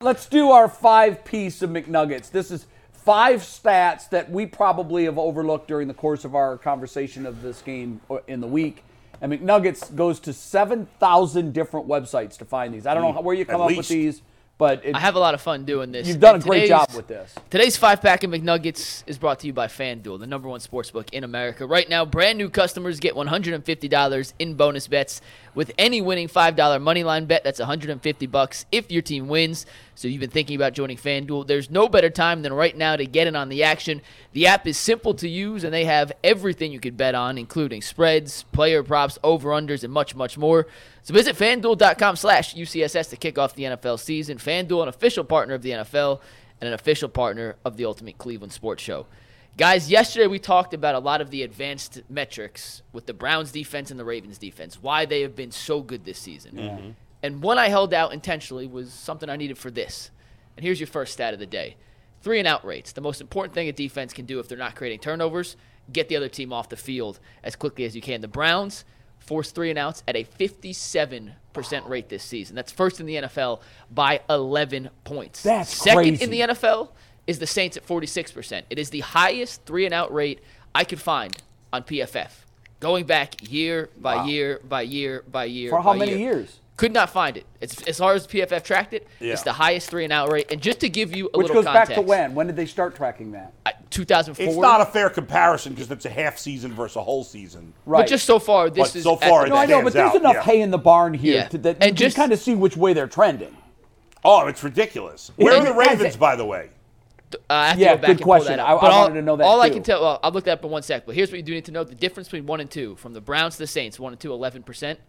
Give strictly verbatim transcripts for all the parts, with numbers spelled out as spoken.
Let's do our five piece of McNuggets. This is five stats that we probably have overlooked during the course of our conversation of this game in the week. And McNuggets goes to seven thousand different websites to find these. I don't know where you come up with these, but it, I have a lot of fun doing this. You've done a great job with this. Today's five-pack of McNuggets is brought to you by FanDuel, the number one sportsbook in America. Right now, brand new customers get one hundred fifty dollars in bonus bets with any winning five dollar moneyline bet. That's one hundred fifty dollars if your team wins. So you've been thinking about joining FanDuel. There's no better time than right now to get in on the action. The app is simple to use, and they have everything you could bet on, including spreads, player props, over-unders, and much, much more. So visit FanDuel.com slash UCSS to kick off the N F L season. FanDuel, an official partner of the N F L and an official partner of the Ultimate Cleveland Sports Show. Guys, yesterday we talked about a lot of the advanced metrics with the Browns defense and the Ravens defense, why they have been so good this season. Mm-hmm. And one I held out intentionally was something I needed for this. And here's your first stat of the day. Three and out rates. The most important thing a defense can do if they're not creating turnovers, get the other team off the field as quickly as you can. The Browns forced three and outs at a fifty-seven percent rate this season. That's first in the N F L by eleven points. That's Second crazy. In the N F L is the Saints at forty-six percent. It is the highest three and out rate I could find on P F F. Going back year by wow. year by year by year. For how many year. years? Could not find it. It's, as far as P F F tracked it, yeah. it's the highest three-and-out rate. And just to give you a Which little context. Which goes back to when? When did they start tracking that? Uh, two thousand four. It's not a fair comparison because it's a half season versus a whole season. Right. But just so far, this but is... so far, at, No, I know, but there's out. enough yeah. hay in the barn here yeah. to, that and you just, can kind of see which way they're trending. Oh, it's ridiculous. Where are the Ravens, by the way? Uh, I have yeah, to go back and question. pull that up. I, I all, wanted to know that, All too. I can tell... Well, I'll look that up in one sec, but here's what you do need to know. The difference between one and two, from the Browns to the Saints, one and two, eleven percent.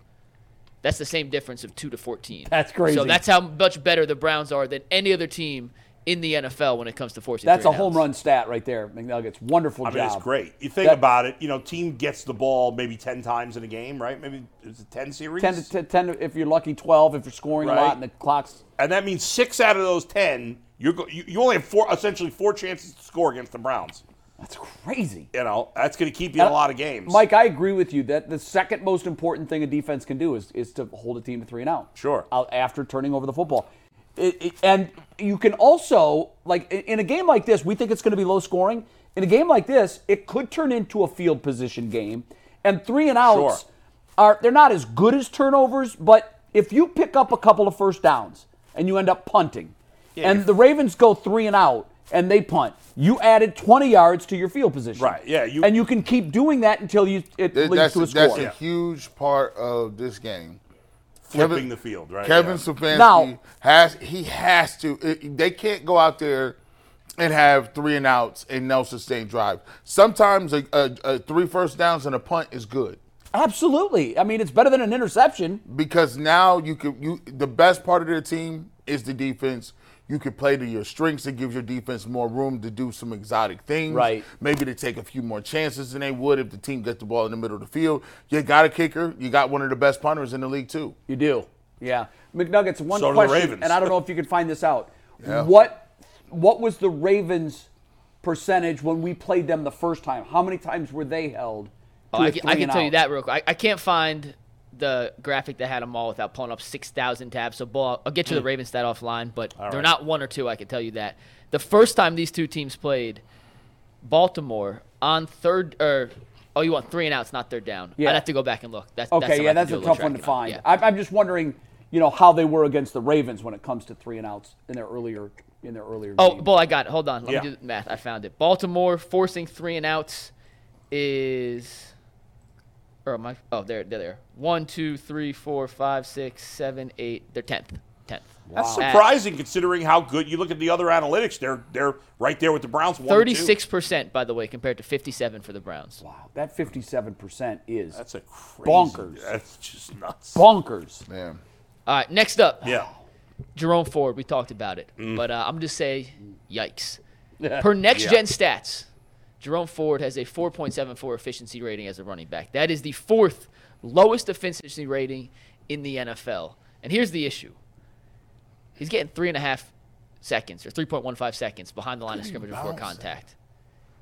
That's the same difference of two to fourteen. That's crazy. So that's how much better the Browns are than any other team in the N F L when it comes to forcing That's a home run stat right there, McNuggets. Wonderful I job. I mean, it's great. You think that, about it, you know, team gets the ball maybe ten times in a game, right? Maybe it's a ten series? ten, to ten, ten if you're lucky, twelve if you're scoring right. a lot and the clock's... And that means six out of those ten, you're go- you, you only have four, essentially four chances to score against the Browns. That's crazy. You know, that's going to keep you in a lot of games. Mike, I agree with you that the second most important thing a defense can do is, is to hold a team to three and out. Sure. Out after turning over the football. It, it, and you can also, like, in a game like this, we think it's going to be low scoring. In a game like this, it could turn into a field position game. And three and outs, sure. are they're not as good as turnovers, but if you pick up a couple of first downs and you end up punting, yeah, and the Ravens go three and out, and they punt. You added twenty yards to your field position. Right, yeah. You, and you can keep doing that until you it th- leads to a, a score. That's yeah. a huge part of this game. Flipping Kevin, the field, right? Kevin yeah. Stefanski now, has he has to. It, they can't go out there and have three and outs and no sustained drive. Sometimes a, a, a three first downs and a punt is good. Absolutely. I mean, it's better than an interception. Because now you could. You the best part of their team is the defense. You could play to your strengths. It gives your defense more room to do some exotic things. Right. Maybe to take a few more chances than they would if the team gets the ball in the middle of the field. You got a kicker. You got one of the best punters in the league, too. You do. Yeah. McNuggets, one so question, do the Ravens. And I don't know if you could find this out. Yeah. What What was the Ravens' percentage when we played them the first time? How many times were they held? Oh, I can, I can tell out? you that real quick. I, I can't find the graphic that had them all without pulling up six thousand tabs. So, ball, I'll get you the Ravens stat offline, but all they're right. not one or two, I can tell you that. The first time these two teams played, Baltimore on third or oh, you want three and outs, not third down. Yeah. I'd have to go back and look. That's, okay, that's yeah, that's a tough one to find. Yeah. I'm just wondering, you know, how they were against the Ravens when it comes to three and outs in their earlier in their earlier Oh, game. Bull, I got it. Hold on. Let yeah. me do the math. I found it. Baltimore forcing three and outs is... Or my, oh, there, there, there. One, two, three, four, five, six, seven, eight. They're tenth, tenth. Wow. That's surprising at, considering how good you look at the other analytics. They're they're right there with the Browns. Thirty-six percent, by the way, compared to fifty-seven for the Browns. Wow, that fifty-seven percent is that's a crazy, bonkers. That's just nuts. Bonkers, man. All right, next up. Yeah. Jerome Ford. We talked about it, mm. but uh, I'm just saying, yikes. Per Next yeah. Gen Stats. Jerome Ford has a four point seven four efficiency rating as a running back. That is the fourth lowest efficiency rating in the N F L. And here's the issue. He's getting three and a half seconds or three point one five seconds behind the line of scrimmage before contact.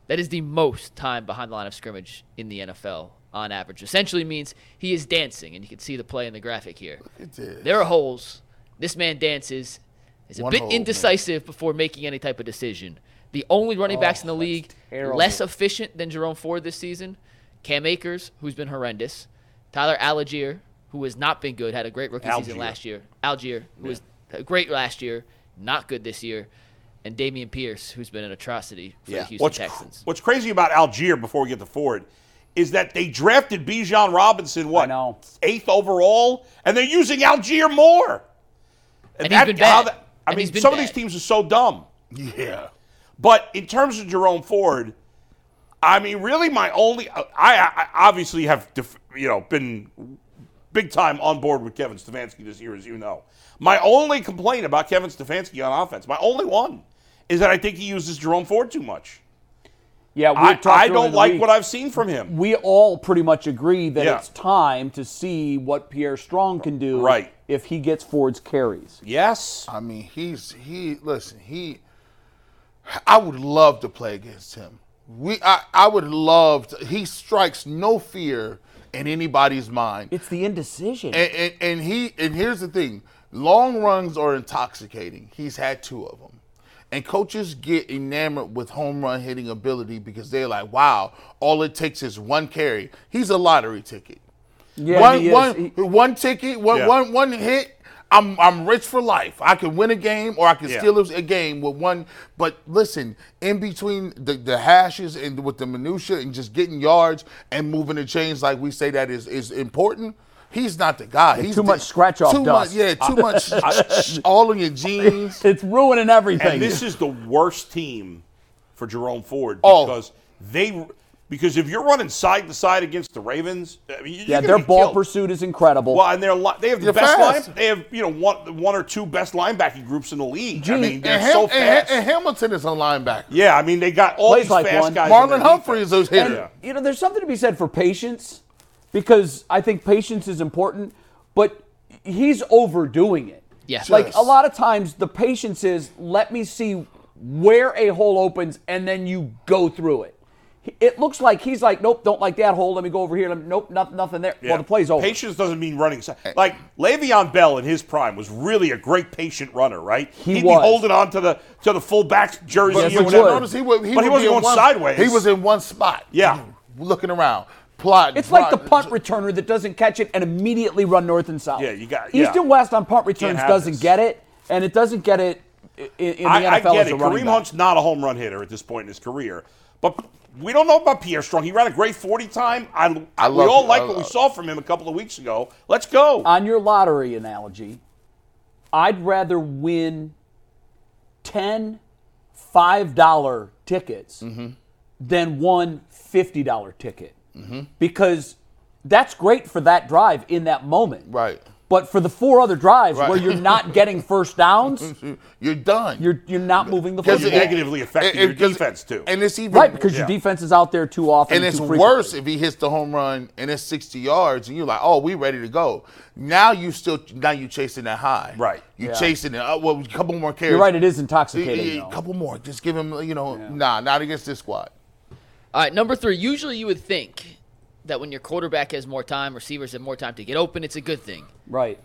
That is the most time behind the line of scrimmage in the N F L on average. Essentially means he is dancing, and you can see the play in the graphic here. There are holes. This man dances. is a bit indecisive before making any type of decision. The only running backs in the league less efficient than Jerome Ford this season, Cam Akers, who's been horrendous, Tyler Allgeier, who has not been good, had a great rookie season last year. Allgeier, who was great last year, not good this year. And Dameon Pierce, who's been an atrocity for yeah. the Houston what's, Texans. What's crazy about Allgeier, before we get to Ford, is that they drafted Bijan Robinson, what, eighth overall? And they're using Allgeier more. And, and that, he's been bad. That, I and mean, some bad. of these teams are so dumb. Yeah. But in terms of Jerome Ford, I mean, really my only – I I obviously have, def, you know, been big time on board with Kevin Stefanski this year, as you know. My only complaint about Kevin Stefanski on offense, my only one, is that I think he uses Jerome Ford too much. Yeah, we I, I don't like week. what I've seen from him. We all pretty much agree that yeah. it's time to see what Pierre Strong can do right. if he gets Ford's carries. Yes. I mean, he's – he listen, he – I would love to play against him. We, I, I would love to – he strikes no fear in anybody's mind. It's the indecision. And, and, and he – and here's the thing. Long runs are intoxicating. He's had two of them. And coaches get enamored with home run hitting ability because they're like, wow, all it takes is one carry. He's a lottery ticket. Yeah, one, he is. One, he... one ticket, one, yeah. one, one hit, I'm I'm rich for life. I can win a game or I can yeah. steal a game with one. But listen, in between the, the hashes and with the minutia and just getting yards and moving the chains like we say that is, is important, he's not the guy. He's too much scratch off dust. Yeah, too much all in your jeans. It's ruining everything. And this is the worst team for Jerome Ford because they because if you're running side to side against the Ravens, yeah, their ball pursuit is incredible. Well, and they're they have the best line. They have you know one one or two best linebacking groups in the league. I mean, they're so fast. And Hamilton is a linebacker. Yeah, I mean they got all these fast guys. Marlon Humphrey is those hitter. You know, there's something to be said for patience. Because I think patience is important, but he's overdoing it. Yes. Like a lot of times the patience is, let me see where a hole opens and then you go through it. It looks like he's like, nope, don't like that hole. Let me go over here. Let me, nope, nothing, nothing there. Yeah. Well, the play's over. Patience doesn't mean running. Like Le'Veon Bell in his prime was really a great patient runner, right? He He'd was. be holding on to the to the fullback's jersey. Yes, or whatever. Notice he would, he but he wasn't going one, sideways. He was in one spot. Yeah. Looking around. Plot, it's plot. Like the punt returner that doesn't catch it and immediately run north and south. Yeah, you got yeah. East and West on punt returns doesn't this. get it, and it doesn't get it in, in the I, N F L. I get it. Kareem Hunt's not a home run hitter at this point in his career, but we don't know about Pierre Strong. He ran a great forty time. I, I we love all like what we saw from him a couple of weeks ago. Let's go. On your lottery analogy, I'd rather win ten five dollar tickets mm-hmm. than one fifty dollar ticket. Mm-hmm. Because that's great for that drive in that moment. Right. But for the four other drives right. where you're not getting first downs, you're done. You're you're not moving the football. You're negatively affecting your defense too. And it's even right because yeah. your defense is out there too often. And it's worse if he hits the home run and it's sixty yards, and you're like, oh, we ready to go. Now you still now you chasing that high. Right. You yeah. chasing it. Oh, well, a couple more carries. You're right. It is intoxicating. A couple more. Just give him. You know, yeah. nah, not against this squad. All right, number three, usually you would think that when your quarterback has more time, receivers have more time to get open, it's a good thing. Right.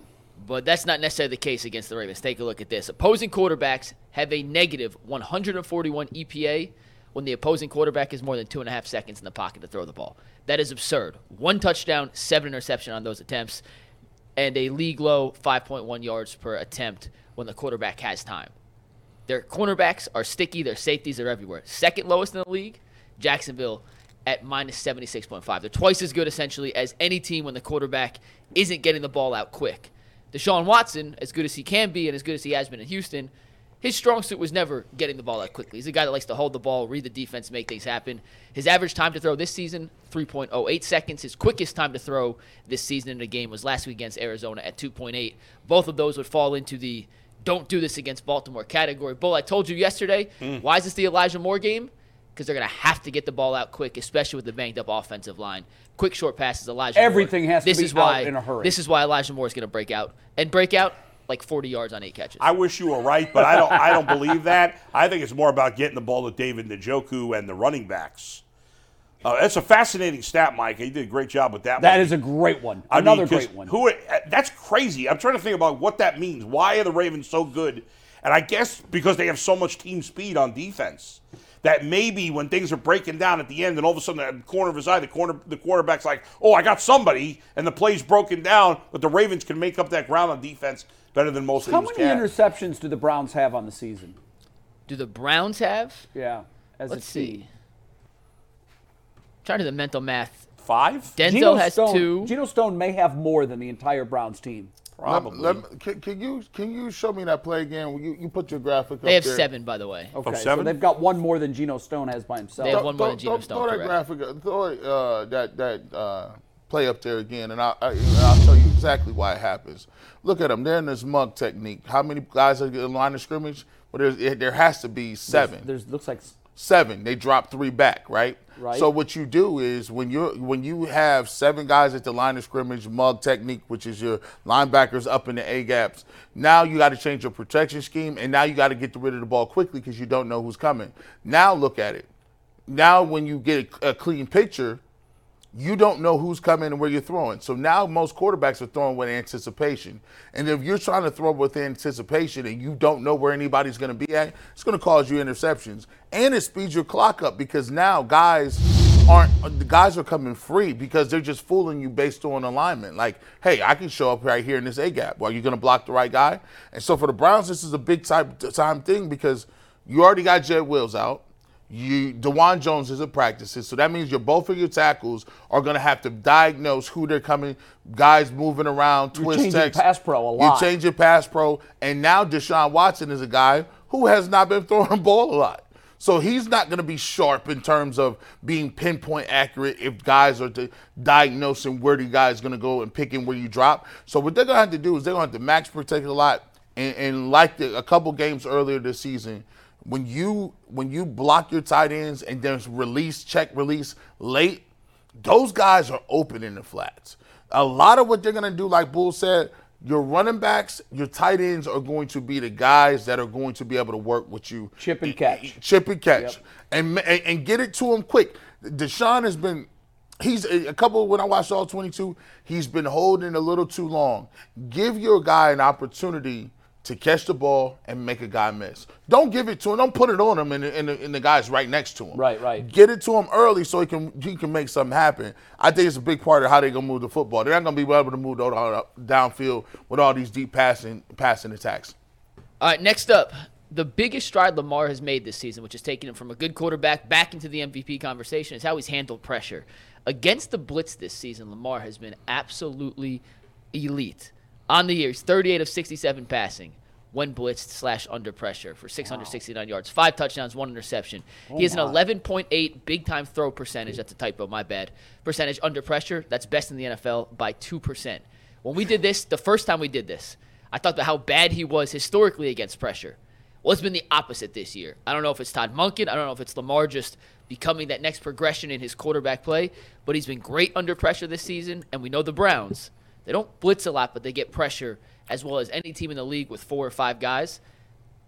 But that's not necessarily the case against the Ravens. Take a look at this. Opposing quarterbacks have a negative one forty-one E P A when the opposing quarterback is more than two and a half seconds in the pocket to throw the ball. That is absurd. One touchdown, seven interceptions on those attempts, and a league-low five point one yards per attempt when the quarterback has time. Their cornerbacks are sticky. Their safeties are everywhere. Second lowest in the league. Jacksonville at minus seventy-six point five. They're twice as good, essentially, as any team when the quarterback isn't getting the ball out quick. Deshaun Watson, as good as he can be and as good as he has been in Houston, his strong suit was never getting the ball out quickly. He's a guy that likes to hold the ball, read the defense, make things happen. His average time to throw this season, three point oh eight seconds. His quickest time to throw this season in a game was last week against Arizona at two point eight. Both of those would fall into the don't do this against Baltimore category. Bull, I told you yesterday, mm. why is this the Elijah Moore game? Because they're going to have to get the ball out quick, especially with the banged-up offensive line. Quick short passes, Elijah Everything Moore. Everything has this to be is out why, in a hurry. This is why Elijah Moore is going to break out. And break out like forty yards on eight catches. I wish you were right, but I don't I don't believe that. I think it's more about getting the ball to David Njoku and the running backs. Uh, that's a fascinating stat, Mike. You did a great job with that one. That is a great one. I Another mean, great one. Who? That's crazy. I'm trying to think about what that means. Why are the Ravens so good And I guess because they have so much team speed on defense, that maybe when things are breaking down at the end and all of a sudden at the corner of his eye, the corner, the quarterback's like, oh, I got somebody, and the play's broken down, but the Ravens can make up that ground on defense better than most teams can. How many interceptions do the Browns have on the season? Do the Browns have? Yeah. As Let's a team. see. Try to do the mental math. Five? Denzel Geno has Stone, two. Geno Stone may have more than the entire Browns team. Probably. Let, let, can, can you can you show me that play again? You, you put your graphic up there. They have there. seven, by the way. Okay, oh, seven? So they've got one more than Geno Stone has by himself. They have one th- more th- than Geno th- Stone, Throw that graphic, throw uh, that, that uh, play up there again, and I'll, I, and I'll tell you exactly why it happens. Look at them. They're in this mug technique. How many guys are in the line of scrimmage? Well, there's, there has to be seven. There's, there's looks like seven. They drop three back, right? Right. So what you do is when you when you have seven guys at the line of scrimmage, mug technique, which is your linebackers up in the A gaps. Now you got to change your protection scheme, and now you got to get rid of the ball quickly because you don't know who's coming. Now look at it. Now when you get a, a clean picture, you don't know who's coming and where you're throwing. So now most quarterbacks are throwing with anticipation. And if you're trying to throw with anticipation and you don't know where anybody's going to be at, it's going to cause you interceptions. And it speeds your clock up because now guys aren't the guys are coming free because they're just fooling you based on alignment. Like, hey, I can show up right here in this A-gap. Well, are you going to block the right guy? And so for the Browns, this is a big time, time thing because you already got Jed Wills out. You, DeJuan Jones is at practices, so that means your both of your tackles are going to have to diagnose who they're coming, guys moving around, twist text. You're changing pass pro a lot. You're changing pass pro, and now Deshaun Watson is a guy who has not been throwing the ball a lot. So he's not going to be sharp in terms of being pinpoint accurate if guys are to diagnosing where the guy is going to go and picking where you drop. So what they're going to have to do is they're going to have to max protect a lot, and, and like the, a couple games earlier this season, When you when you block your tight ends and then release, check, release late, those guys are open in the flats. A lot of what they're going to do, like Bull said, your running backs, your tight ends are going to be the guys that are going to be able to work with you. Chip and catch. Chip and catch. Yep. And, and and get it to them quick. Deshaun has been – he's a couple – when I watched all twenty-two, he's been holding a little too long. Give your guy an opportunity – to catch the ball and make a guy miss. Don't give it to him. Don't put it on him and the, and the, and the guy's right next to him. Right, right. Get it to him early so he can he can make something happen. I think it's a big part of how they're going to move the football. They're not going to be able to move downfield with all these deep passing passing attacks. All right, next up, the biggest stride Lamar has made this season, which is taking him from a good quarterback back into the M V P conversation, is how he's handled pressure. Against the blitz this season, Lamar has been absolutely elite. On the year, he's thirty-eight of sixty-seven passing when blitzed slash under pressure for six hundred sixty-nine wow. yards, five touchdowns, one interception. Oh he has my. an eleven point eight big-time throw percentage. That's a typo, my bad. Percentage under pressure, that's best in the N F L by two percent. When we did this, the first time we did this, I talked about how bad he was historically against pressure. Well, it's been the opposite this year. I don't know if it's Todd Monken. I don't know if it's Lamar just becoming that next progression in his quarterback play, but he's been great under pressure this season, and we know the Browns. They don't blitz a lot, but they get pressure as well as any team in the league with four or five guys.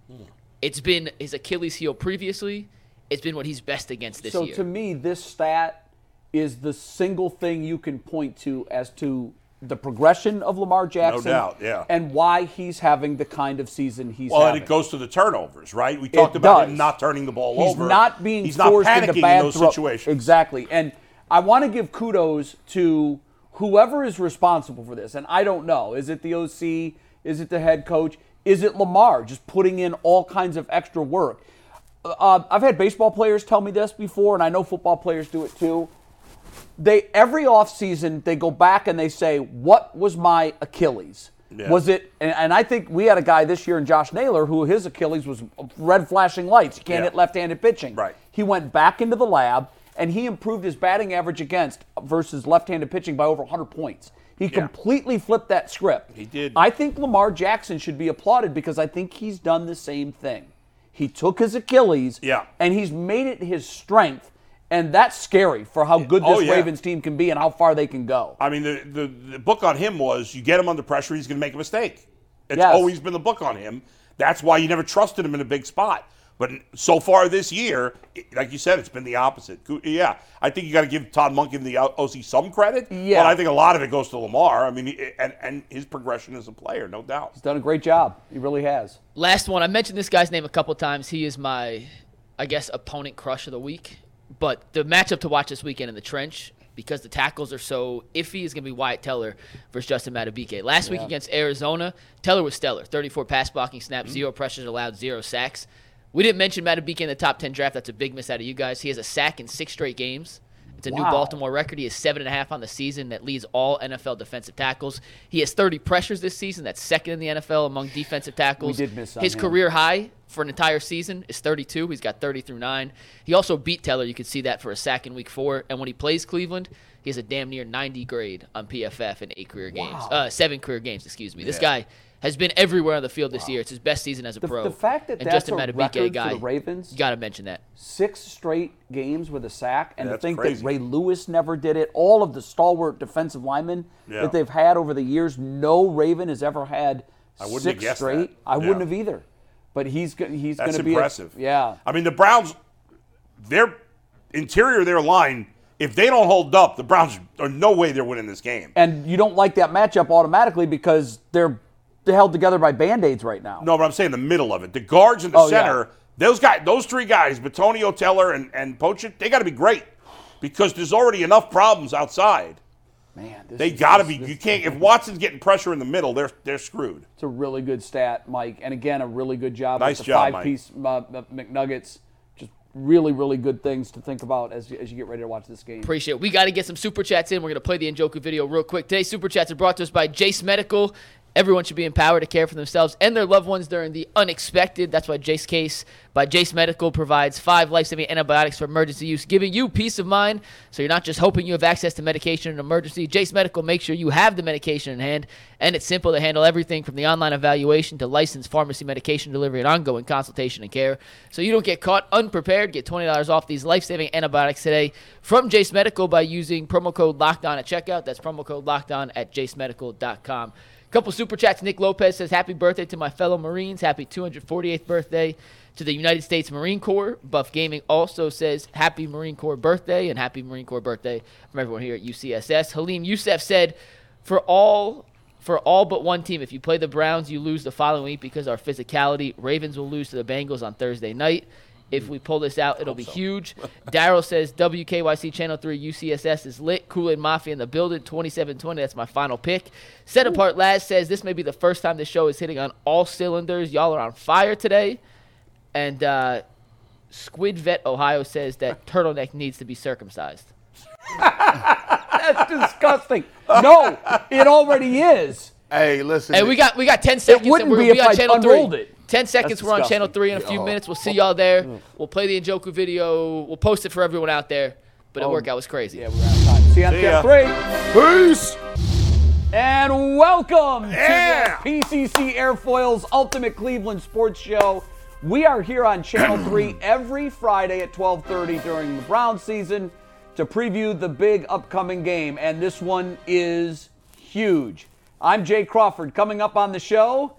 Mm. It's been his Achilles heel previously. It's been what he's best against this so year. So to me, this stat is the single thing you can point to as to the progression of Lamar Jackson. No doubt, yeah. And why he's having the kind of season he's well, having. Well, and it goes to the turnovers, right? We talked it about does. him not turning the ball he's over. He's not being he's forced not panicking into bad in those throw- situations. Exactly. And I want to give kudos to whoever is responsible for this, and I don't know. Is it the O C? Is it the head coach? Is it Lamar just putting in all kinds of extra work? Uh, I've had baseball players tell me this before, and I know football players do it too. They every offseason, they go back and they say, what was my Achilles? Yeah. Was it? And, and I think we had a guy this year in Josh Naylor who his Achilles was red flashing lights. He can't yeah. hit left-handed pitching. Right. He went back into the lab. And he improved his batting average against versus left-handed pitching by over one hundred points. He yeah. completely flipped that script. He did. I think Lamar Jackson should be applauded because I think he's done the same thing. He took his Achilles, yeah. and he's made it his strength, and that's scary for how good this oh, yeah. Ravens team can be and how far they can go. I mean, the, the, the book on him was you get him under pressure, he's going to make a mistake. It's yes. always been the book on him. That's why you never trusted him in a big spot. But so far this year, like you said, it's been the opposite. Yeah, I think you got to give Todd Monken, the O C, some credit. Yeah. But I think a lot of it goes to Lamar. I mean, and, and his progression as a player, no doubt. He's done a great job. He really has. Last one. I mentioned this guy's name a couple times. He is my, I guess, opponent crush of the week. But the matchup to watch this weekend in the trench, because the tackles are so iffy, is going to be Wyatt Teller versus Justin Madubuike. Last yeah. week against Arizona, Teller was stellar. thirty-four pass blocking snaps, mm-hmm. zero pressures allowed, zero sacks. We didn't mention Madubuike in the top ten draft. That's a big miss out of you guys. He has a sack in six straight games. It's a wow. new Baltimore record. He is seven and a half on the season. That leads all N F L defensive tackles. He has thirty pressures this season. That's second in the N F L among defensive tackles. We did miss his him. career high for an entire season is thirty-two. He's got thirty through nine. He also beat Teller. You could see that for a sack in week four. And when he plays Cleveland, he has a damn near ninety grade on P F F in eight career games. Wow. Uh, seven career games, excuse me. Yeah. This guy has been everywhere on the field this wow. year. It's his best season as a the, pro. The fact that and that's Justin a Madubuike record guy, for the Ravens, you got to mention that. Six straight games with a sack, and yeah, to think crazy. that Ray Lewis never did it. All of the stalwart defensive linemen yeah. that they've had over the years, no Raven has ever had six straight. That. I yeah. wouldn't have either. But he's he's going to be impressive. A, yeah. I mean, the Browns, their interior of their line, if they don't hold up, the Browns are no way they're winning this game. And you don't like that matchup automatically because they're They're held together by Band-Aids right now. No, but I'm saying the middle of it. The guards in the oh, center, yeah. those guys, those three guys, Bitonio, Teller, and, and Pochin, they got to be great because there's already enough problems outside. Man, this they got to be. This, you can't. If Watson's getting pressure in the middle, they're they're screwed. It's a really good stat, Mike, and again, a really good job. Nice with the job, five-piece uh, McNuggets. Really, really good things to think about as, as you get ready to watch this game. Appreciate it. We got to get some Super Chats in. We're going to play the Njoku video real quick. Today's Super Chats are brought to us by Jace Medical. Everyone should be empowered to care for themselves and their loved ones during the unexpected. That's why Jace Case by Jace Medical provides five life-saving antibiotics for emergency use, giving you peace of mind so you're not just hoping you have access to medication in an emergency. Jace Medical makes sure you have the medication in hand, and it's simple to handle everything from the online evaluation to licensed pharmacy medication delivery and ongoing consultation and care so you don't get caught unprepared. Get twenty dollars off these life-saving antibiotics today from Jace Medical by using promo code LOCKEDON at checkout. That's promo code LOCKEDON at jace medical dot com. A couple Super Chats. Nick Lopez says, happy birthday to my fellow Marines. Happy two hundred forty-eighth birthday to the United States Marine Corps. Buff Gaming also says, happy Marine Corps birthday, and happy Marine Corps birthday from everyone here at U C S S. Halim Youssef said, for all... For all but one team, if you play the Browns, you lose the following week because our physicality. Ravens will lose to the Bengals on Thursday night. If we pull this out, it'll be so. huge. Daryl says, W K Y C Channel three U C S S is lit. Kool-Aid Mafia in the building, twenty-seven twenty. That's my final pick. Set Apart Laz says, this may be the first time this show is hitting on all cylinders. Y'all are on fire today. And uh, Squid Vet Ohio says that turtleneck needs to be circumcised. That's disgusting. No, it already is. Hey, listen. Hey, we got we got ten seconds. It wouldn't and we're, be we if I unrolled three. It. Ten seconds. That's we're disgusting. On Channel Three in a few oh. minutes. We'll see y'all there. We'll play the Njoku video. We'll post it for everyone out there. But oh. the workout was crazy. Yeah, we're out of time. See you on Channel Three. Peace. And welcome yeah. to the P C C Airfoils Ultimate Cleveland Sports Show. We are here on Channel Three every Friday at twelve thirty during the Browns season to preview the big upcoming game, and this one is huge. I'm Jay Crawford. Coming up on the show,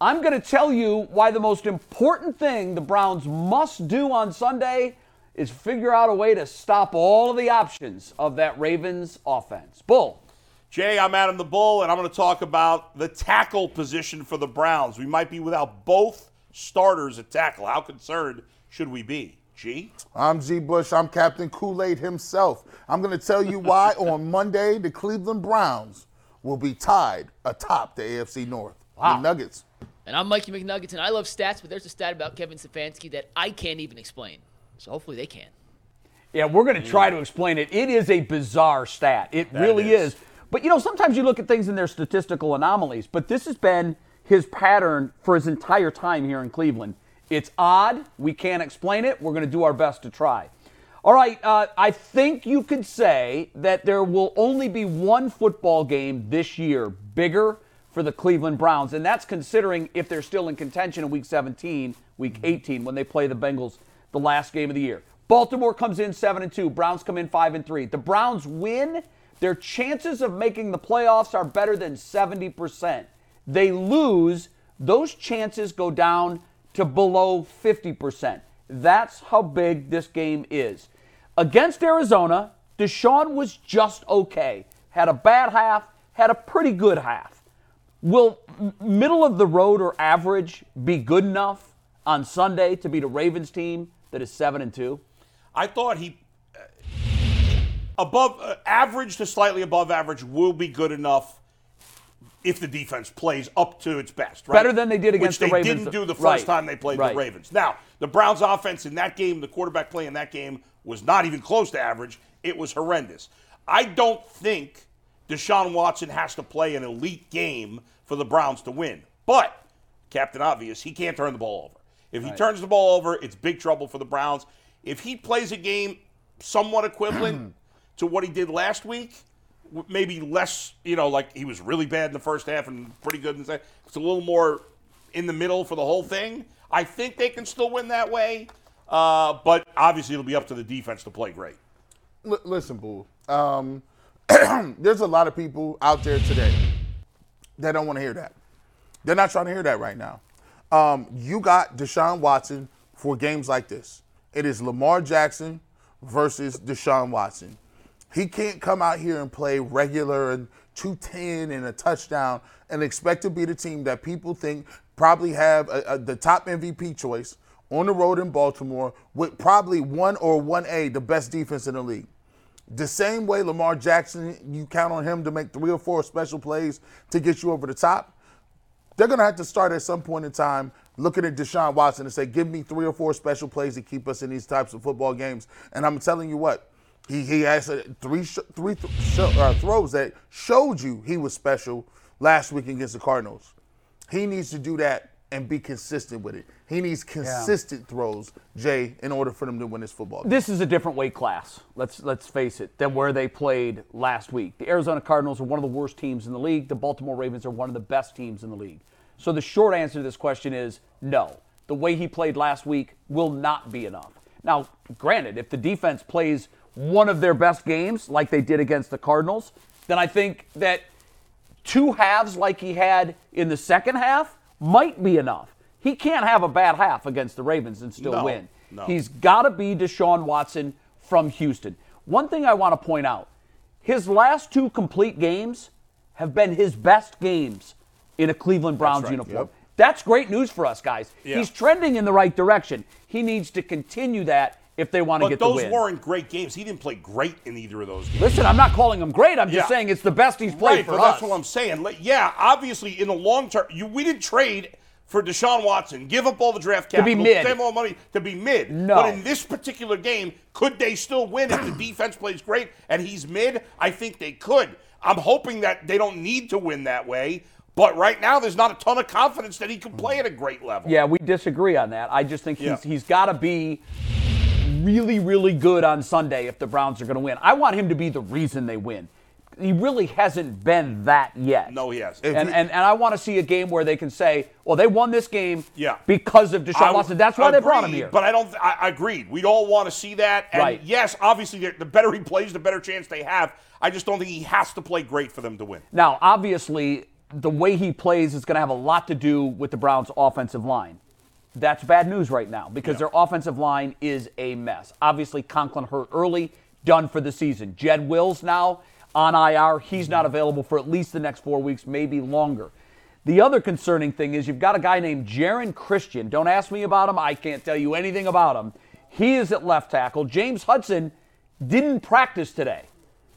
I'm going to tell you why the most important thing the Browns must do on Sunday is figure out a way to stop all of the options of that Ravens offense. Bull. Jay, I'm Adam the Bull, and I'm going to talk about the tackle position for the Browns. We might be without both starters at tackle. How concerned should we be? G? I'm G. Bush. I'm Captain Kool-Aid himself. I'm going to tell you why on Monday the Cleveland Browns will be tied atop the A F C North. Wow. McNuggets. And I'm Mikey McNuggets, and I love stats, but there's a stat about Kevin Stefanski that I can't even explain. So hopefully they can. Yeah, we're going to try to explain it. It is a bizarre stat. It that really is. is. But, you know, sometimes you look at things and they're statistical anomalies, but this has been his pattern for his entire time here in Cleveland. It's odd. We can't explain it. We're going to do our best to try. All right, uh, I think you could say that there will only be one football game this year bigger for the Cleveland Browns, and that's considering if they're still in contention in Week seventeen, Week eighteen, when they play the Bengals the last game of the year. Baltimore comes in seven and two. Browns come in five and three. The Browns win. Their chances of making the playoffs are better than seventy percent. They lose. Those chances go down to below fifty percent. That's how big this game is. Against Arizona, Deshaun was just okay. Had a bad half, had a pretty good half. Will middle of the road or average be good enough on Sunday to beat a Ravens team that is seven and two? I thought he uh, above uh, average to slightly above average will be good enough if the defense plays up to its best. Right? Better than they did against the Ravens. Which they didn't do the first time they played the Ravens. Now, the Browns offense in that game, the quarterback play in that game was not even close to average. It was horrendous. I don't think Deshaun Watson has to play an elite game for the Browns to win. But, Captain Obvious, he can't turn the ball over. If he turns the ball over, it's big trouble for the Browns. If he plays a game somewhat equivalent to what he did last week, maybe less, you know, like he was really bad in the first half and pretty good in the second. It's a little more in the middle for the whole thing. I think they can still win that way, uh, but obviously it'll be up to the defense to play great. L- listen, Boo, um, there's a lot of people out there today that don't want to hear that. They're not trying to hear that right now. Um, you got Deshaun Watson for games like this. It is Lamar Jackson versus Deshaun Watson. He can't come out here and play regular and two ten and a touchdown and expect to beat a team that people think probably have a, a, the top M V P choice on the road in Baltimore with probably one or one A, the best defense in the league. The same way Lamar Jackson, you count on him to make three or four special plays to get you over the top. They're going to have to start at some point in time looking at Deshaun Watson and say, give me three or four special plays to keep us in these types of football games. And I'm telling you what, He he has a three sh- three th- sh- uh, throws that showed you he was special last week against the Cardinals. He needs to do that and be consistent with it. He needs consistent yeah. throws, Jay, in order for them to win this football game. This is a different weight class, let's let's face it, than where they played last week. The Arizona Cardinals are one of the worst teams in the league. The Baltimore Ravens are one of the best teams in the league. So the short answer to this question is no. The way he played last week will not be enough. Now, granted, if the defense plays one of their best games, like they did against the Cardinals, then I think that two halves like he had in the second half might be enough. He can't have a bad half against the Ravens and still no, win. No. He's got to be Deshaun Watson from Houston. One thing I want to point out, his last two complete games have been his best games in a Cleveland Browns That's right. uniform. Yep. That's great news for us, guys. Yeah. He's trending in the right direction. He needs to continue that if they want to get the win. But those weren't great games. He didn't play great in either of those games. Listen, I'm not calling him great. I'm yeah. just saying it's the best he's played right, for us. That's what I'm saying. Yeah, obviously, in the long term, you, we didn't trade for Deshaun Watson, give up all the draft capital, to be mid. Save all money to be mid. No. But in this particular game, could they still win if the defense plays great and he's mid? I think they could. I'm hoping that they don't need to win that way. But right now, there's not a ton of confidence that he can play at a great level. Yeah, we disagree on that. I just think he's yeah. he's got to be really, really good on Sunday if the Browns are going to win. I want him to be the reason they win. He really hasn't been that yet. No, he hasn't. And, he, and, and I want to see a game where they can say, well, they won this game yeah. because of Deshaun I, Watson. That's why agreed, they brought him here. But I don't. I, I agreed. We'd all want to see that. And right. yes, obviously, the better he plays, the better chance they have. I just don't think he has to play great for them to win. Now, obviously, the way he plays is going to have a lot to do with the Browns' offensive line. That's bad news right now because yeah. their offensive line is a mess. Obviously, Conklin hurt early, done for the season. Jed Wills now on I R. He's not available for at least the next four weeks, maybe longer. The other concerning thing is you've got a guy named Jaron Christian. Don't ask me about him. I can't tell you anything about him. He is at left tackle. James Hudson didn't practice today.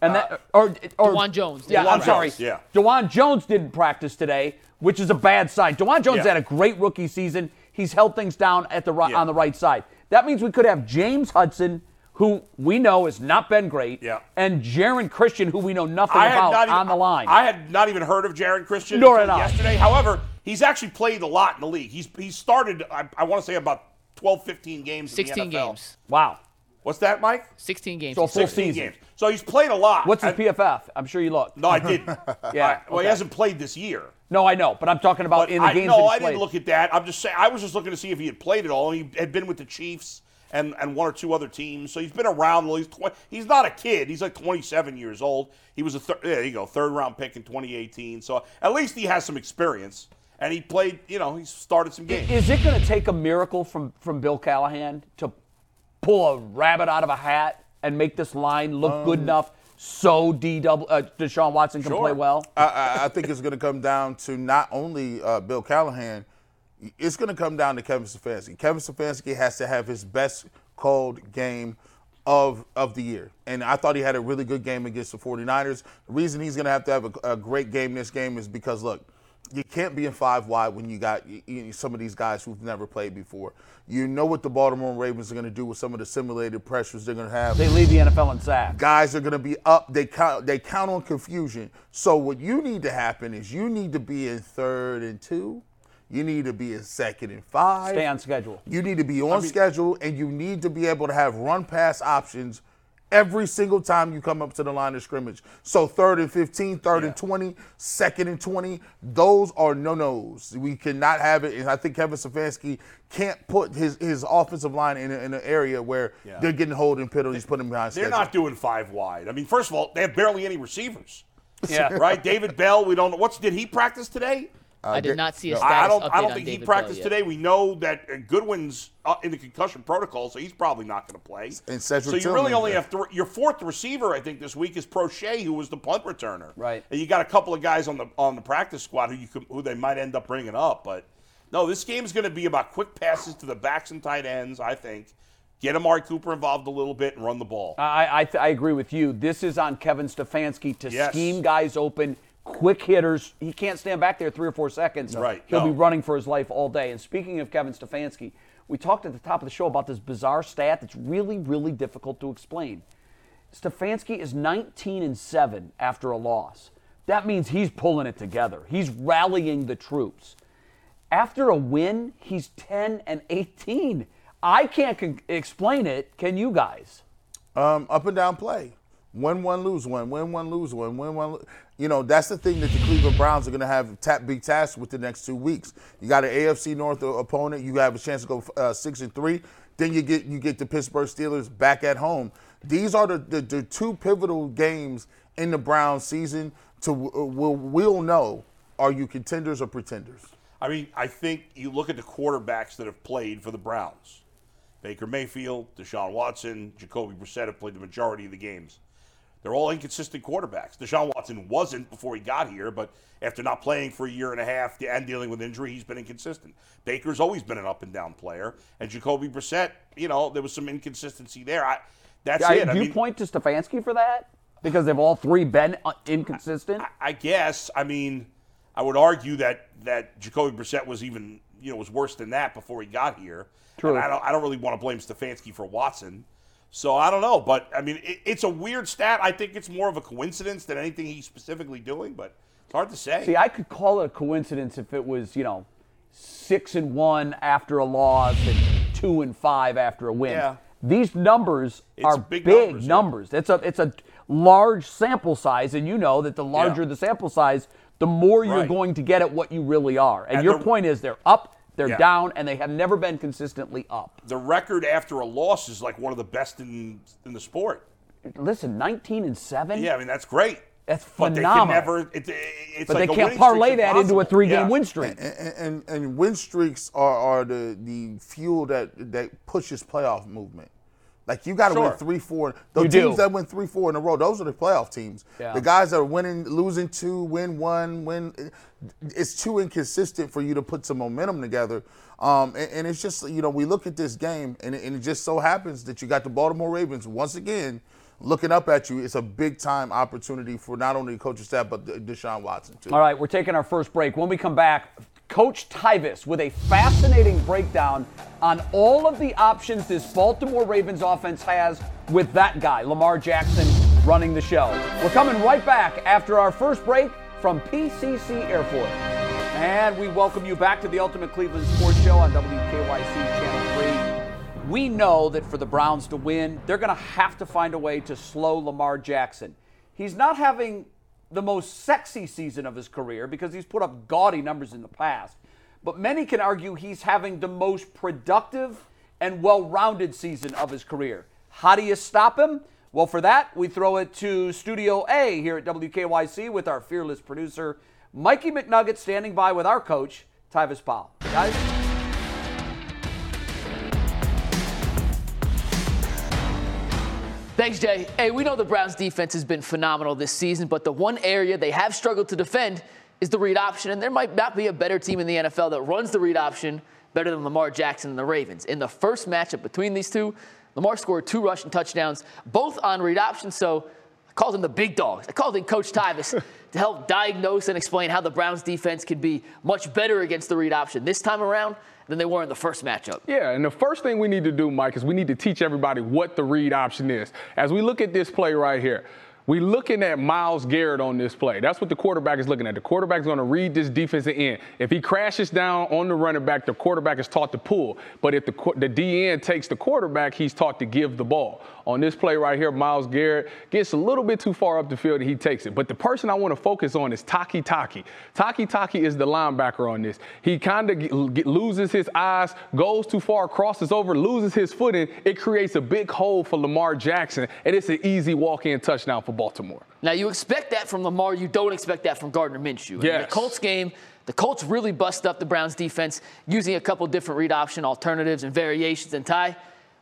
And uh, that, or, or DeJuan Jones. Yeah, DeJuan I'm sorry. Jones, yeah. DeJuan Jones didn't practice today, which is a bad sign. DeJuan Jones yeah. had a great rookie season. He's held things down at the yeah. on the right side. That means we could have James Hudson, who we know has not been great, yeah. and Jaron Christian, who we know nothing I about even, on the line. I had not even heard of Jaron Christian Nor until yesterday. However, he's actually played a lot in the league. He's he's started, I, I want to say, about twelve, fifteen games sixteen in the N F L. games. Wow. What's that, Mike? sixteen games. So a full season. Games. So he's played a lot. What's his I, P F F? I'm sure you looked. No, I didn't. yeah. I, well, okay. He hasn't played this year. No, I know, but I'm talking about but in the I, games no, that he's I played. No, I didn't look at that. I'm just saying I was just looking to see if he had played at all. He had been with the Chiefs and, and one or two other teams, so he's been around. He's twenty, he's not a kid. He's like twenty-seven years old. He was a thir- there you go, third round pick in twenty eighteen. So at least he has some experience. And he played, you know, he started some games. Is it going to take a miracle from, from Bill Callahan to pull a rabbit out of a hat and make this line look um, good enough so D double uh, Deshaun Watson can sure. play well? I, I think it's going to come down to not only uh, Bill Callahan. It's going to come down to Kevin Stefanski. Kevin Stefanski has to have his best cold game of of the year. And I thought he had a really good game against the 49ers. The reason he's going to have to have a, a great game this game is because, look, you can't be in five wide when you got you, you, some of these guys who've never played before. You know what the Baltimore Ravens are going to do with some of the simulated pressures they're going to have. They leave the N F L in sacks. Guys are going to be up. They count, they count on confusion. So what you need to happen is you need to be in third and two. You need to be in second and five. Stay on schedule. You need to be on I mean, schedule, and you need to be able to have run-pass options every single time you come up to the line of scrimmage. So third and fifteen, third yeah. and twenty, second and twenty, those are no-nos. We cannot have it, and I think Kevin Stefanski can't put his, his offensive line in, a, in an area where yeah. they're getting hold and piddle. He's putting them behind schedule. They're not doing five wide. I mean, first of all, they have barely any receivers. Yeah. Right? David Bell, we don't know. What's, did he practice today? Uh, I did not see a status I don't, update I don't think on David he practiced today. We know that Goodwin's in the concussion protocol, so he's probably not going to play. And so you really only there. have three, your fourth receiver, I think, this week is Prochet, who was the punt returner. Right. And you got a couple of guys on the on the practice squad who you could, who they might end up bringing up. But no, this game is going to be about quick passes to the backs and tight ends. I think get Amari Cooper involved a little bit and run the ball. I I, th- I agree with you. This is on Kevin Stefanski to yes. scheme guys open. Quick hitters. He can't stand back there three or four seconds. Right. He'll no. be running for his life all day. And speaking of Kevin Stefanski, we talked at the top of the show about this bizarre stat that's really, really difficult to explain. Stefanski is nineteen and seven after a loss. That means he's pulling it together. He's rallying the troops. After a win, he's ten and eighteen. I can't con- explain it. Can you guys? Um, up and down play. Win one, lose one. Win one, lose one. Win one. Lo- you know, that's the thing that the Cleveland Browns are going to have tap be tasked with the next two weeks. You got an A F C North opponent. You have a chance to go uh, six and three. Then you get you get the Pittsburgh Steelers back at home. These are the the, the two pivotal games in the Browns season. To uh, we'll, we'll know, are you contenders or pretenders? I mean, I think you look at the quarterbacks that have played for the Browns. Baker Mayfield, Deshaun Watson, Jacoby Brissett have played the majority of the games. They're all inconsistent quarterbacks. Deshaun Watson wasn't before he got here, but after not playing for a year and a half and dealing with injury, he's been inconsistent. Baker's always been an up-and-down player. And Jacoby Brissett, you know, there was some inconsistency there. I, that's yeah, it. Do I mean, you point to Stefanski for that? Because they've all three been inconsistent? I, I guess. I mean, I would argue that, that Jacoby Brissett was even, you know, was worse than that before he got here. True. And I don't, I don't really want to blame Stefanski for Watson. So I don't know, but I mean, it, it's a weird stat. I think it's more of a coincidence than anything he's specifically doing, but it's hard to say. See, I could call it a coincidence if it was, you know, six and one after a loss and two and five after a win. Yeah. These numbers it's are big, big numbers. numbers. Yeah. It's a it's a large sample size, and you know that the larger yeah. the sample size, the more you're right. going to get at what you really are. And, and your point is they're up. They're yeah. down, and they have never been consistently up. The record after a loss is like one of the best in in the sport. Listen, nineteen and seven? Yeah, I mean, that's great. That's phenomenal. But they can never it, it, it's But like they can't parlay that into a three-game yeah. win streak. And, and, and, and win streaks are, are the, the fuel that, that pushes playoff movement. Like, you got to sure. win three, four. The you teams do. that win three, four in a row, those are the playoff teams. Yeah. The guys that are winning, losing two, win one, win. It's too inconsistent for you to put some momentum together. Um, and, and it's just, you know, we look at this game, and it, and it just so happens that you got the Baltimore Ravens once again looking up at you. It's a big-time opportunity for not only the coaching staff, but Deshaun Watson, too. All right, we're taking our first break. When we come back, Coach Tyvis with a fascinating breakdown on all of the options this Baltimore Ravens offense has with that guy, Lamar Jackson, running the show. We're coming right back after our first break from P C C Airfoils. And we welcome you back to the Ultimate Cleveland Sports Show on W K Y C Channel three. We know that for the Browns to win, they're going to have to find a way to slow Lamar Jackson. He's not having the most sexy season of his career because he's put up gaudy numbers in the past. But many can argue he's having the most productive and well-rounded season of his career. How do you stop him? Well, for that, we throw it to Studio A here at W K Y C with our fearless producer, Mikey McNuggets, standing by with our coach, Tyvis Powell. Guys? Thanks, Jay. Hey, we know the Browns' defense has been phenomenal this season, but the one area they have struggled to defend is the read option, and there might not be a better team in the N F L that runs the read option better than Lamar Jackson and the Ravens. In the first matchup between these two, Lamar scored two rushing touchdowns, both on read option, so I called him the big dogs. I called in Coach Tyvis to help diagnose and explain how the Browns' defense could be much better against the read option this time around than they were in the first matchup. Yeah, and the first thing we need to do, Mike, is we need to teach everybody what the read option is. As we look at this play right here, we're looking at Myles Garrett on this play. That's what the quarterback is looking at. The quarterback's going to read this defensive end. If he crashes down on the running back, the quarterback is taught to pull. But if the, the D N takes the quarterback, he's taught to give the ball. On this play right here, Myles Garrett gets a little bit too far up the field, and he takes it. But the person I want to focus on is Taki Taki. Taki Taki is the linebacker on this. He kind of loses his eyes, goes too far, crosses over, loses his footing. It creates a big hole for Lamar Jackson, and it's an easy walk-in touchdown for Baltimore. Now, you expect that from Lamar. You don't expect that from Gardner Minshew. Yes. In the Colts game, the Colts really bust up the Browns' defense using a couple different read option alternatives and variations. And, Ty,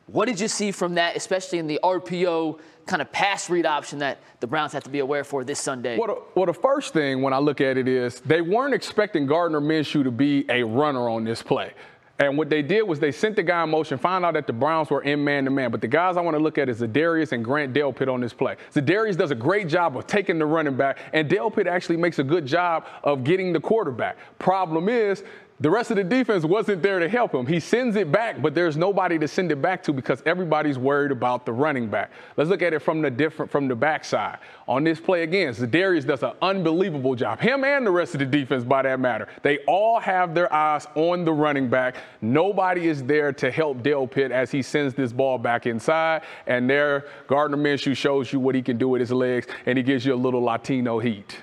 what did you see from that, especially in the R P O kind of pass read option that the Browns have to be aware for this Sunday? Well the, well, the first thing when I look at it is they weren't expecting Gardner Minshew to be a runner on this play. And what they did was they sent the guy in motion, found out that the Browns were in man-to-man. But the guys I want to look at is Za'Darius and Grant Delpit on this play. Za'Darius does a great job of taking the running back, and Delpit actually makes a good job of getting the quarterback. Problem is, the rest of the defense wasn't there to help him. He sends it back, but there's nobody to send it back to because everybody's worried about the running back. Let's look at it from the different from the backside. On this play again, Za'Darius does an unbelievable job. Him and the rest of the defense, by that matter, they all have their eyes on the running back. Nobody is there to help Delpit as he sends this ball back inside. And there, Gardner Minshew shows you what he can do with his legs, and he gives you a little Latino heat.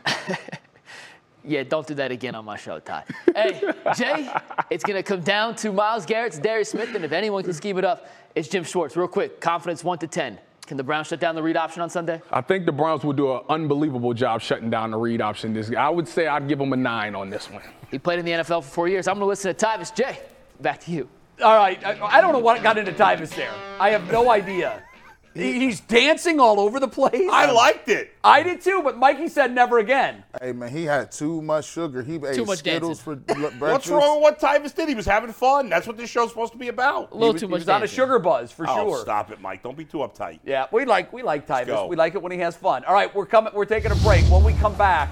Yeah, don't do that again on my show, Ty. Hey, Jay, it's going to come down to Myles Garrett, Darius Smith, and if anyone can scheme it up, it's Jim Schwartz. Real quick, confidence one to ten. Can the Browns shut down the read option on Sunday? I think the Browns will do an unbelievable job shutting down the read option. This, I would say I'd give them a nine on this one. He played in the N F L for four years. I'm going to listen to Tyvis. Jay, back to you. All right. I, I don't know what got into Tyvis there. I have no idea. He's dancing all over the place. I liked it. I did too, but Mikey said never again. Hey, man, he had too much sugar. He ate too much Skittles dancing. For breakfast. What's wrong with what Tyvis did? He was having fun. That's what this show's supposed to be about. A little was, too much He was dancing. On a sugar buzz, for oh, sure. Stop it, Mike. Don't be too uptight. Yeah, we like we like Tyvis. We like it when he has fun. All right, we're coming. We're taking a break. When we come back,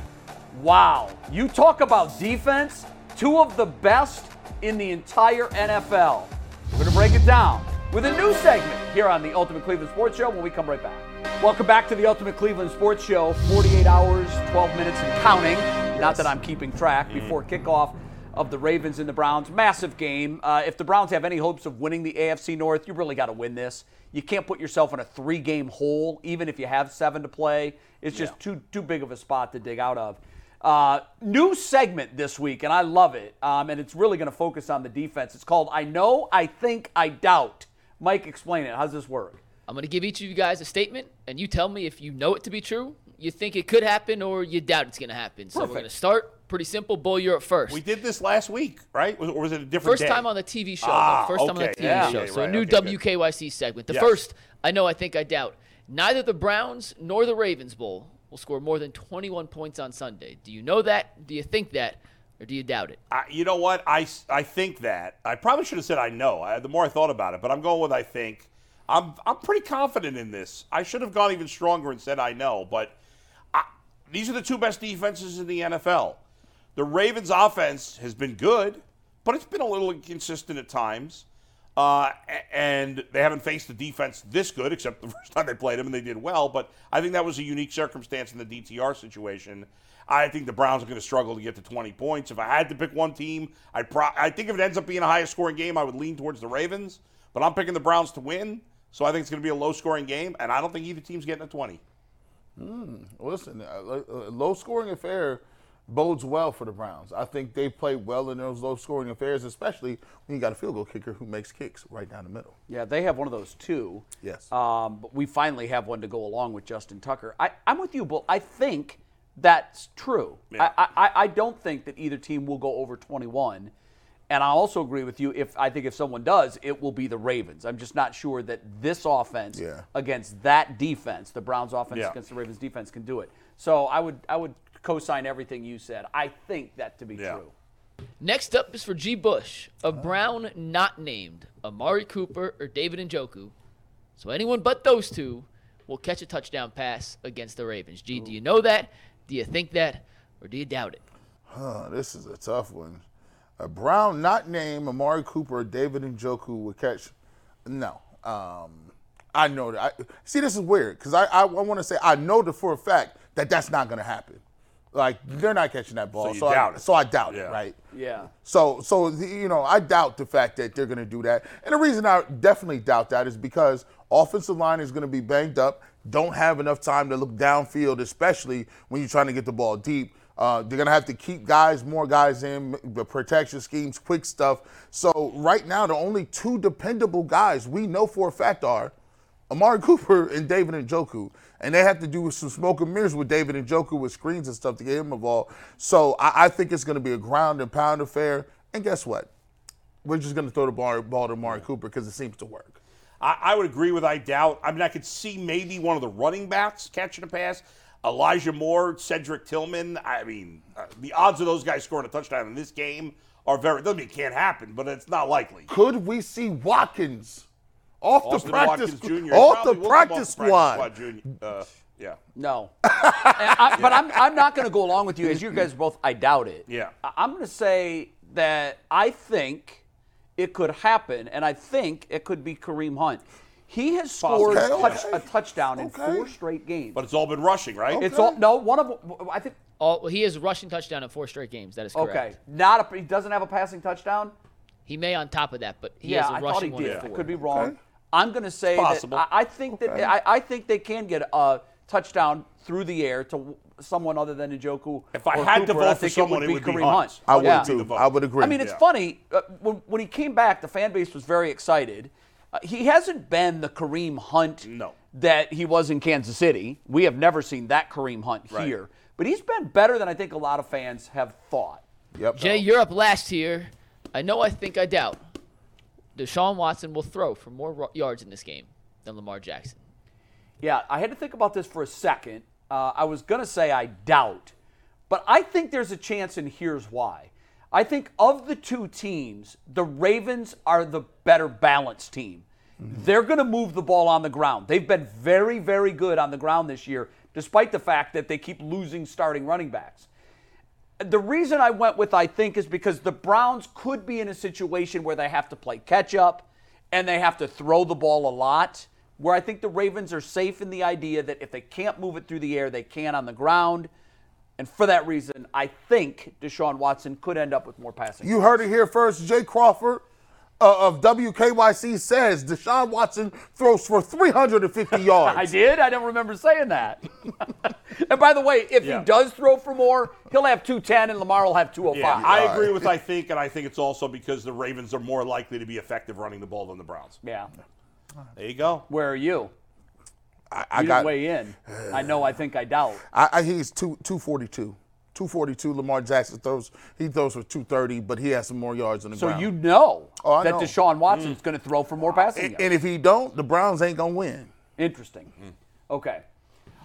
wow. You talk about defense, two of the best in the entire N F L. We're going to break it down with a new segment here on the Ultimate Cleveland Sports Show when we come right back. Welcome back to the Ultimate Cleveland Sports Show. forty-eight hours, twelve minutes and counting. Yes. Not that I'm keeping track. Before kickoff of the Ravens and the Browns. Massive game. Uh, if the Browns have any hopes of winning the A F C North, you really got to win this. You can't put yourself in a three-game hole, even if you have seven to play. It's just yeah. too too big of a spot to dig out of. Uh, new segment this week, and I love it. Um, and it's really going to focus on the defense. It's called I Know, I Think, I Doubt. Mike, explain it. How does this work? I'm going to give each of you guys a statement, and you tell me if you know it to be true, you think it could happen, or you doubt it's going to happen. Perfect. So we're going to start pretty simple. Bull, you're up first. We did this last week, right? Or was it a different First day? time on the T V show. Ah, first okay. time on the T V yeah. show. So right. a new okay, W K Y C good. segment. The yes. first, I know, I think, I doubt. Neither the Browns nor the Ravens Bowl will score more than twenty-one points on Sunday. Do you know that? Do you think that? Or do you doubt it? I, you know what? I, I think that. I probably should have said I know. I, the more I thought about it, but I'm going with I think. I'm I'm pretty confident in this. I should have gone even stronger and said I know, but I, these are the two best defenses in the N F L. The Ravens' offense has been good, but it's been a little inconsistent at times, uh, and they haven't faced the defense this good, except the first time they played them, and they did well, but I think that was a unique circumstance in the D T R situation. I think the Browns are going to struggle to get to twenty points. If I had to pick one team, I'd pro- I think if it ends up being a higher-scoring game, I would lean towards the Ravens. But I'm picking the Browns to win, so I think it's going to be a low-scoring game, and I don't think either team's getting a twenty. Mm, listen, a low-scoring affair bodes well for the Browns. I think they play well in those low-scoring affairs, especially when you got a field goal kicker who makes kicks right down the middle. Yeah, they have one of those, too. Yes. Um, but we finally have one to go along with Justin Tucker. I, I'm with you, Bull. I think – that's true. Yeah. I, I I don't think that either team will go over twenty-one. And I also agree with you. If I think if someone does, it will be the Ravens. I'm just not sure that this offense yeah. against that defense, the Browns' offense yeah. against the Ravens' defense, can do it. So I would I would co-sign everything you said. I think that to be yeah. true. Next up is for G. Bush, a Brown not named Amari Cooper or David Njoku. So anyone but those two will catch a touchdown pass against the Ravens. G, do you know that? Do you think that? Or do you doubt it? Huh, this is a tough one. A Brown not named Amari Cooper or David Njoku would catch. No. Um, I know that. I, see, this is weird because I, I, I want to say I know that for a fact that that's not going to happen. Like, they're not catching that ball. So, so, doubt I, it. so I doubt yeah. it, right? Yeah. So, so the, you know, I doubt the fact that they're going to do that. And the reason I definitely doubt that is because offensive line is going to be banged up, don't have enough time to look downfield, especially when you're trying to get the ball deep. Uh, they're going to have to keep guys, more guys in, the protection schemes, quick stuff. So right now, the only two dependable guys we know for a fact are Amari Cooper and David Njoku. And they have to do some smoke and mirrors with David Njoku with screens and stuff to get him the ball. So I, I think it's going to be a ground and pound affair. And guess what? We're just going to throw the ball, ball to Amari Cooper because it seems to work. I, I would agree with I doubt. I mean, I could see maybe one of the running backs catching a pass. Elijah Moore, Cedric Tillman. I mean, uh, the odds of those guys scoring a touchdown in this game are very. Doesn't mean it can't happen, but it's not likely. Could we see Watkins off Austin the practice, Junior off the practice squad? Uh, yeah. No. I, but I'm I'm not going to go along with you, as you guys both. I doubt it. Yeah. I'm going to say that I think it could happen, and I think it could be Kareem Hunt. He has scored okay, okay. Touch, a touchdown okay. in four straight games. But it's all been rushing, right? Okay. It's all no one of I think all, he is rushing touchdown in four straight games. That is correct. Okay, not a, he doesn't have a passing touchdown. He may on top of that, but he yeah, has a I rushing one. Yeah, I thought he did. Could be wrong. Okay. I'm going to say that I, I think that okay. I, I think they can get a touchdown through the air to someone other than Njoku. If I had Cooper, to vote for someone, it would be Kareem Hunt. I would yeah. too. I would agree. I mean, it's yeah. funny uh, when, when he came back, the fan base was very excited. Uh, he hasn't been the Kareem Hunt no. that he was in Kansas City. We have never seen that Kareem Hunt right. here. But he's been better than I think a lot of fans have thought. Yep. Jay, you're up last year. I know I think I doubt. Deshaun Watson will throw for more ro- yards in this game than Lamar Jackson. Yeah, I had to think about this for a second. Uh, I was going to say I doubt. But I think there's a chance, and here's why. I think of the two teams, the Ravens are the better balanced team. Mm-hmm. They're going to move the ball on the ground. They've been very, very good on the ground this year, despite the fact that they keep losing starting running backs. The reason I went with I think is because the Browns could be in a situation where they have to play catch up and they have to throw the ball a lot, where I think the Ravens are safe in the idea that if they can't move it through the air, they can on the ground. And for that reason, I think Deshaun Watson could end up with more passing. You heard it here first. Jay Crawford uh, of W K Y C says Deshaun Watson throws for three hundred fifty yards. I did? I don't remember saying that. And by the way, if yeah. he does throw for more, he'll have two ten and Lamar will have two oh five. Yeah, I agree with I think, and I think it's also because the Ravens are more likely to be effective running the ball than the Browns. Yeah. There you go. Where are you? I, I you got, weigh in. I know. I think I doubt. I, I he's two two forty two, two forty two. Lamar Jackson throws. He throws for two thirty, but he has some more yards on the so ground. So you know oh, that know. Deshaun Watson's mm. going to throw for more passing. And, and if he don't, the Browns ain't going to win. Interesting. Mm. Okay.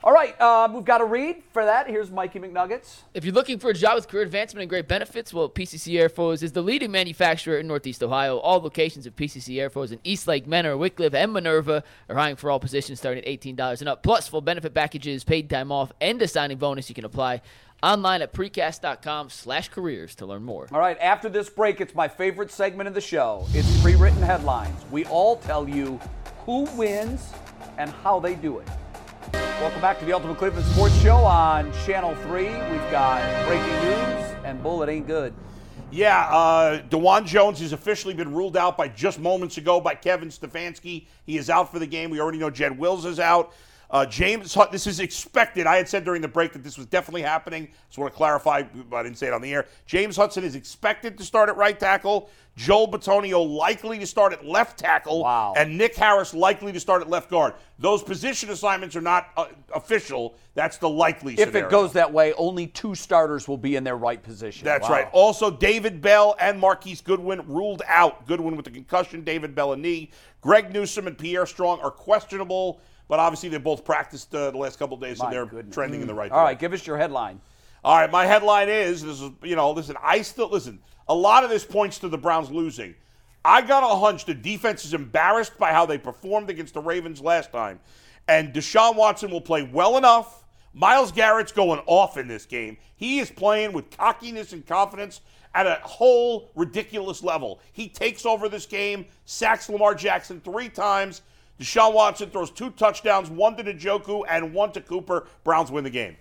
All right. Um, we've got a read for that. Here's Mikey McNuggets. If you're looking for a job with career advancement and great benefits, well, P C C Airfoils is the leading manufacturer in Northeast Ohio. All locations of P C C Airfoils in Eastlake, Menor, Wickliffe, and Minerva are hiring for all positions starting at eighteen dollars and up. Plus, full benefit packages, paid time off, and a signing bonus. You can apply online at precast.com slash careers to learn more. All right. After this break, it's my favorite segment of the show. It's pre-written headlines. We all tell you who wins and how they do it. Welcome back to the Ultimate Cleveland Sports Show on Channel three. We've got breaking news, and Bullet ain't good. Yeah, uh, DeJuan Jones has officially been ruled out by just moments ago by Kevin Stefanski. He is out for the game. We already know Jed Wills is out. Uh, James Hudson, this is expected. I had said during the break that this was definitely happening. Just want to clarify, I didn't say it on the air. James Hudson is expected to start at right tackle. Joel Bitonio likely to start at left tackle. Wow. And Nick Harris likely to start at left guard. Those position assignments are not uh, official. That's the likely if scenario. If it goes that way, only two starters will be in their right position. That's wow. right. Also, David Bell and Marquise Goodwin ruled out. Goodwin with the concussion, David Bell a knee. Greg Newsome and Pierre Strong are questionable, but obviously they both practiced uh, the last couple of days, so they're goodness. trending in the right direction. All right, give us your headline. All right, my headline is, this is, you know, listen, I still, listen, a lot of this points to the Browns losing. I got a hunch the defense is embarrassed by how they performed against the Ravens last time. And Deshaun Watson will play well enough. Myles Garrett's going off in this game. He is playing with cockiness and confidence at a whole ridiculous level. He takes over this game, sacks Lamar Jackson three times. Deshaun Watson throws two touchdowns, one to Njoku and one to Cooper. Browns win the game.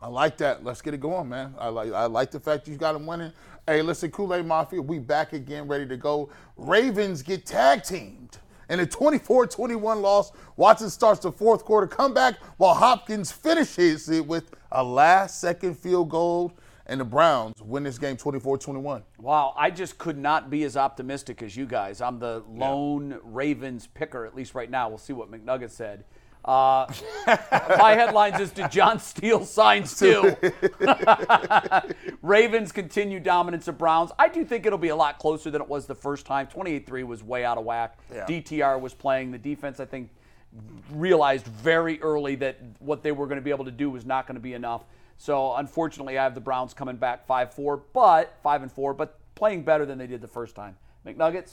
I like that. Let's get it going, man. I like I like the fact you got them winning. Hey, listen, Kool-Aid Mafia, we back again, ready to go. Ravens get tag teamed in a twenty-four twenty-one loss. Watson starts the fourth quarter comeback while Hopkins finishes it with a last-second field goal, and the Browns win this game twenty-four twenty-one. Wow, I just could not be as optimistic as you guys. I'm the lone yeah. Ravens picker, at least right now. We'll see what McNuggets said. Uh, my headlines is, did John Steele sign Stu? Ravens continue dominance of Browns. I do think it'll be a lot closer than it was the first time. twenty-eight three was way out of whack. Yeah. D T R was playing. The defense, I think, realized very early that what they were going to be able to do was not going to be enough. So, unfortunately, I have the Browns coming back five four, but five and four, but playing better than they did the first time. McNuggets?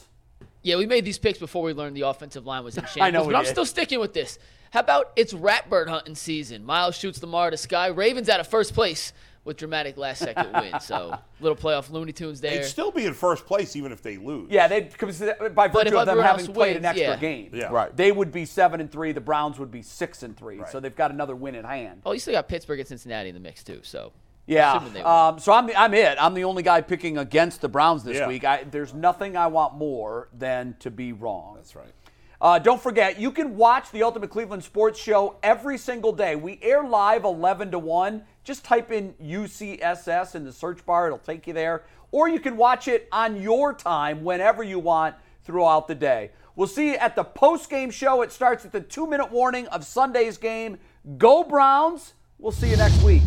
Yeah, we made these picks before we learned the offensive line was in shambles. I know, but I'm did. still sticking with this. How about it's ratbird hunting season? Miles shoots Lamar to sky. Ravens out of first place with dramatic last-second win. So, little playoff Looney Tunes there. They'd still be in first place even if they lose. Yeah, they'd by virtue of them having wins, played an extra yeah. game. Yeah. Right. They would be seven and three. The Browns would be six and three. Right. So they've got another win in hand. Oh, you still got Pittsburgh and Cincinnati in the mix too. So yeah. Um, so I'm the, I'm it. I'm the only guy picking against the Browns this yeah. week. I, there's nothing I want more than to be wrong. That's right. Uh, don't forget, you can watch the Ultimate Cleveland Sports Show every single day. We air live eleven to one. Just type in U C S S in the search bar. It'll take you there. Or you can watch it on your time whenever you want throughout the day. We'll see you at the post-game show. It starts at the two-minute warning of Sunday's game. Go Browns. We'll see you next week.